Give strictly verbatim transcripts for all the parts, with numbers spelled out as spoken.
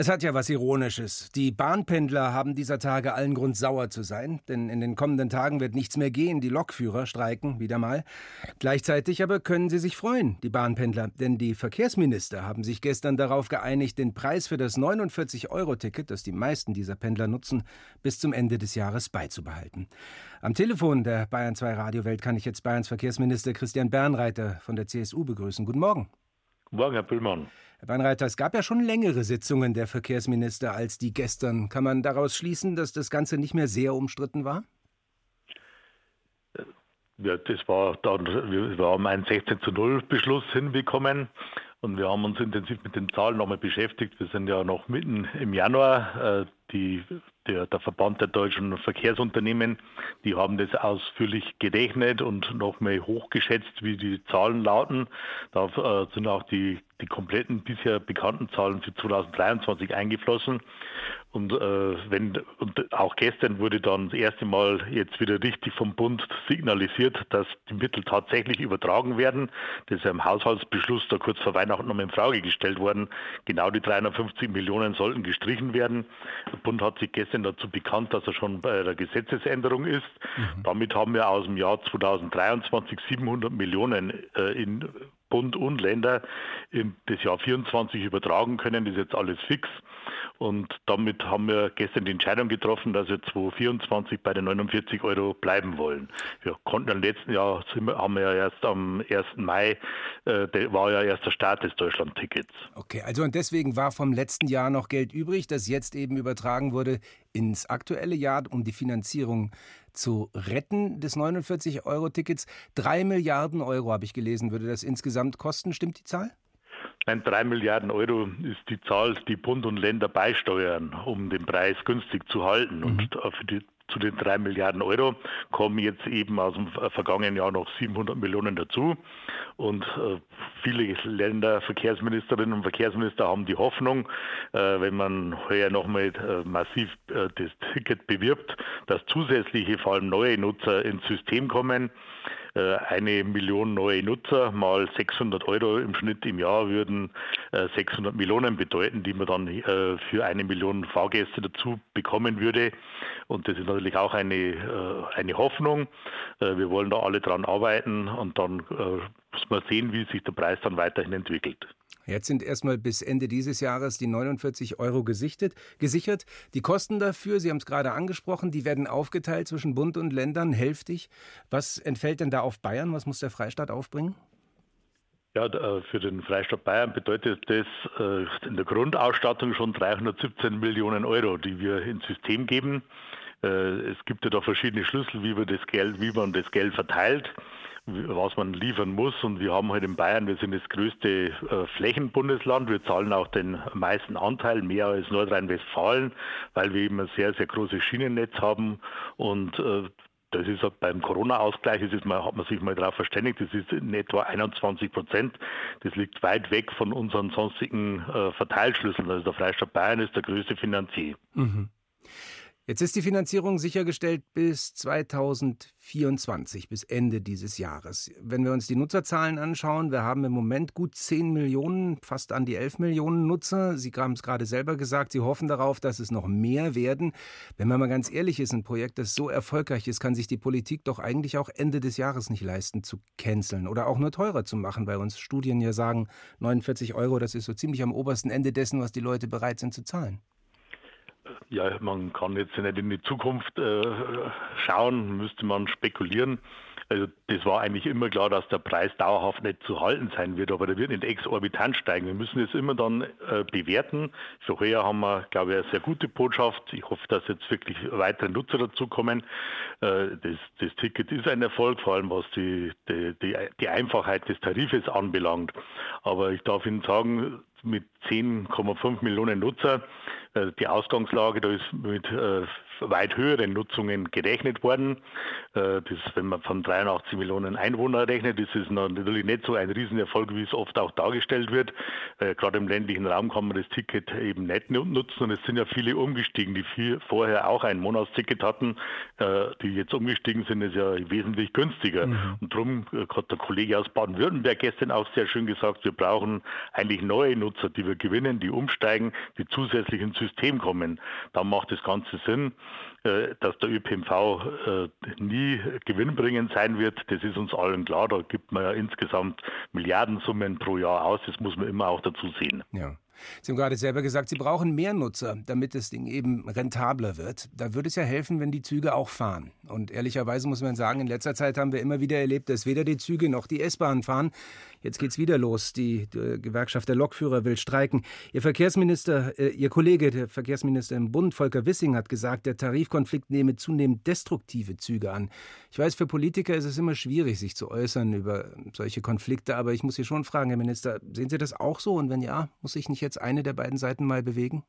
Es hat ja was Ironisches. Die Bahnpendler haben dieser Tage allen Grund, sauer zu sein. Denn in den kommenden Tagen wird nichts mehr gehen. Die Lokführer streiken wieder mal. Gleichzeitig aber können sie sich freuen, die Bahnpendler. Denn die Verkehrsminister haben sich gestern darauf geeinigt, den Preis für das neunundvierzig-Euro-Ticket, das die meisten dieser Pendler nutzen, bis zum Ende des Jahres beizubehalten. Am Telefon der Bayern zwei Radiowelt kann ich jetzt Bayerns Verkehrsminister Christian Bernreiter von der C S U begrüßen. Guten Morgen. Guten Morgen, Herr Püllmann. Herr Bernreiter, es gab ja schon längere Sitzungen der Verkehrsminister als die gestern. Kann man daraus schließen, dass das Ganze nicht mehr sehr umstritten war? Ja, das war dann, wir haben einen sechzehn zu null Beschluss hinbekommen und wir haben uns intensiv mit den Zahlen nochmal beschäftigt. Wir sind ja noch mitten im Januar. Die, der, der Verband der deutschen Verkehrsunternehmen, die haben das ausführlich gerechnet und nochmal hochgeschätzt, wie die Zahlen lauten. Da sind auch die die kompletten bisher bekannten Zahlen für zweitausenddreiundzwanzig eingeflossen. Und, äh, wenn, und auch gestern wurde dann das erste Mal jetzt wieder richtig vom Bund signalisiert, dass die Mittel tatsächlich übertragen werden. Das ist ja im Haushaltsbeschluss da kurz vor Weihnachten nochmal in Frage gestellt worden. Genau die dreihundertfünfzig Millionen sollten gestrichen werden. Der Bund hat sich gestern dazu bekannt, dass er schon bei der Gesetzesänderung ist. Mhm. Damit haben wir aus dem Jahr zweitausenddreiundzwanzig siebenhundert Millionen äh, in Bund und Länder in das Jahr vierundzwanzig übertragen können. Das ist jetzt alles fix. Und damit haben wir gestern die Entscheidung getroffen, dass wir zweitausendvierundzwanzig bei den neunundvierzig Euro bleiben wollen. Wir konnten im letzten Jahr, haben wir ja erst am ersten Mai, äh, der war ja erst der Start des Deutschland-Tickets. Okay, also und deswegen war vom letzten Jahr noch Geld übrig, das jetzt eben übertragen wurde ins aktuelle Jahr, um die Finanzierung zu retten des neunundvierzig Euro Tickets. Drei Milliarden Euro, habe ich gelesen, würde das insgesamt kosten. Stimmt die Zahl? Nein, drei Milliarden Euro ist die Zahl, die Bund und Länder beisteuern, um den Preis günstig zu halten. Mhm. Und für die, zu den drei Milliarden Euro kommen jetzt eben aus dem vergangenen Jahr noch siebenhundert Millionen dazu. Und äh, viele Länder, Verkehrsministerinnen und Verkehrsminister haben die Hoffnung, äh, wenn man heuer nochmal äh, massiv äh, das Ticket bewirbt, dass zusätzliche, vor allem neue Nutzer ins System kommen. Eine Million neue Nutzer mal sechshundert Euro im Schnitt im Jahr würden sechshundert Millionen bedeuten, die man dann für eine Million Fahrgäste dazu bekommen würde. Und das ist natürlich auch eine, eine Hoffnung. Wir wollen da alle dran arbeiten und dann muss man sehen, wie sich der Preis dann weiterhin entwickelt. Jetzt sind erstmal bis Ende dieses Jahres die neunundvierzig Euro gesichtet, gesichert. Die Kosten dafür, Sie haben es gerade angesprochen, die werden aufgeteilt zwischen Bund und Ländern, hälftig. Was entfällt denn da auf Bayern? Was muss der Freistaat aufbringen? Ja, für den Freistaat Bayern bedeutet das in der Grundausstattung schon dreihundertsiebzehn Millionen Euro, die wir ins System geben. Es gibt ja da verschiedene Schlüssel, wie man das Geld, wie man das Geld verteilt, was man liefern muss. Und wir haben halt in Bayern, wir sind das größte äh, Flächenbundesland. Wir zahlen auch den meisten Anteil, mehr als Nordrhein-Westfalen, weil wir eben ein sehr, sehr großes Schienennetz haben. Und äh, das ist beim Corona-Ausgleich, das ist mal, hat man sich mal darauf verständigt, das ist in etwa einundzwanzig Prozent. Das liegt weit weg von unseren sonstigen äh, Verteilschlüsseln. Also der Freistaat Bayern ist der größte Finanzier. Mhm. Jetzt ist die Finanzierung sichergestellt bis zweitausendvierundzwanzig, bis Ende dieses Jahres. Wenn wir uns die Nutzerzahlen anschauen, wir haben im Moment gut zehn Millionen, fast an die elf Millionen Nutzer. Sie haben es gerade selber gesagt, Sie hoffen darauf, dass es noch mehr werden. Wenn man mal ganz ehrlich ist, ein Projekt, das so erfolgreich ist, kann sich die Politik doch eigentlich auch Ende des Jahres nicht leisten zu canceln oder auch nur teurer zu machen, weil uns Studien ja sagen, neunundvierzig Euro, das ist so ziemlich am obersten Ende dessen, was die Leute bereit sind zu zahlen. Ja, man kann jetzt nicht in die Zukunft äh, schauen, müsste man spekulieren. Also das war eigentlich immer klar, dass der Preis dauerhaft nicht zu halten sein wird, aber der wird nicht exorbitant steigen. Wir müssen das immer dann äh, bewerten. Für heuer haben wir, glaube ich, eine sehr gute Botschaft. Ich hoffe, dass jetzt wirklich weitere Nutzer dazukommen. Äh, das, das Ticket ist ein Erfolg, vor allem was die, die, die, die Einfachheit des Tarifes anbelangt. Aber ich darf Ihnen sagen, mit zehn Komma fünf Millionen Nutzer. Die Ausgangslage, da ist mit äh, weit höheren Nutzungen gerechnet worden. Äh, das, wenn man von dreiundachtzig Millionen Einwohnern rechnet, ist es natürlich nicht so ein Riesenerfolg, wie es oft auch dargestellt wird. Äh, gerade im ländlichen Raum kann man das Ticket eben nicht nutzen. Und es sind ja viele umgestiegen, die viel, vorher auch ein Monatsticket hatten. Äh, die jetzt umgestiegen sind, ist ja wesentlich günstiger. Mhm. Und darum äh, hat der Kollege aus Baden-Württemberg gestern auch sehr schön gesagt, wir brauchen eigentlich neue Nutzer, die wir gewinnen, die umsteigen, die zusätzlich ins System kommen. Dann macht das Ganze Sinn. Dass der ÖPNV nie gewinnbringend sein wird, das ist uns allen klar. Da gibt man ja insgesamt Milliardensummen pro Jahr aus. Das muss man immer auch dazu sehen. Ja. Sie haben gerade selber gesagt, Sie brauchen mehr Nutzer, damit das Ding eben rentabler wird. Da würde es ja helfen, wenn die Züge auch fahren. Und ehrlicherweise muss man sagen, in letzter Zeit haben wir immer wieder erlebt, dass weder die Züge noch die S-Bahn fahren. Jetzt geht's wieder los. Die, die Gewerkschaft der Lokführer will streiken. Ihr Verkehrsminister, äh, Ihr Kollege, der Verkehrsminister im Bund, Volker Wissing, hat gesagt, der Tarifkonflikt nehme zunehmend destruktive Züge an. Ich weiß, für Politiker ist es immer schwierig, sich zu äußern über solche Konflikte. Aber ich muss Sie schon fragen, Herr Minister, sehen Sie das auch so? Und wenn ja, muss ich nicht jetzt eine der beiden Seiten mal bewegen?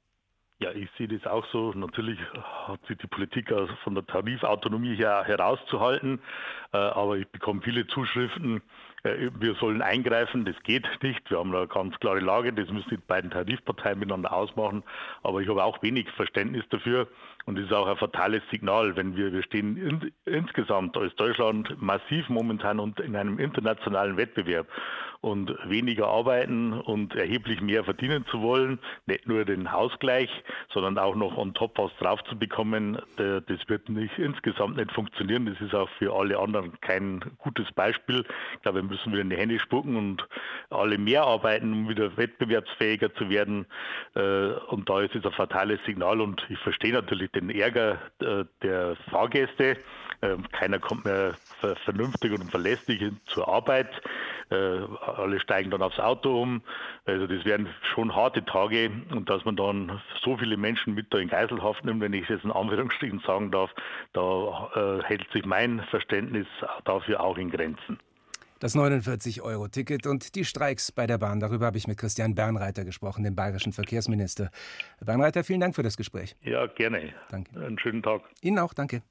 Ja, ich sehe das auch so. Natürlich hat sich die Politik von der Tarifautonomie her herauszuhalten, aber ich bekomme viele Zuschriften, wir sollen eingreifen, das geht nicht. Wir haben eine ganz klare Lage, das müssen die beiden Tarifparteien miteinander ausmachen. Aber ich habe auch wenig Verständnis dafür und es ist auch ein fatales Signal, wenn wir, wir stehen in, insgesamt als Deutschland massiv momentan und in einem internationalen Wettbewerb. Und weniger arbeiten und erheblich mehr verdienen zu wollen, nicht nur den Ausgleich, sondern auch noch on top was drauf zu bekommen, das wird nicht insgesamt nicht funktionieren. Das ist auch für alle anderen kein gutes Beispiel. Ich glaube, wir müssen wieder in die Hände spucken und alle mehr arbeiten, um wieder wettbewerbsfähiger zu werden. Und da ist es ein fatales Signal und ich verstehe natürlich den Ärger der Fahrgäste. Keiner kommt mehr vernünftig und verlässlich zur Arbeit. Alle steigen dann aufs Auto um. Also das wären schon harte Tage. Und dass man dann so viele Menschen mit da in Geiselhaft nimmt, wenn ich es jetzt in Anführungsstrichen sagen darf, da äh, hält sich mein Verständnis dafür auch in Grenzen. Das neunundvierzig Euro Ticket und die Streiks bei der Bahn. Darüber habe ich mit Christian Bernreiter gesprochen, dem bayerischen Verkehrsminister. Herr Bernreiter, vielen Dank für das Gespräch. Ja, gerne. Danke. Einen schönen Tag. Ihnen auch, danke.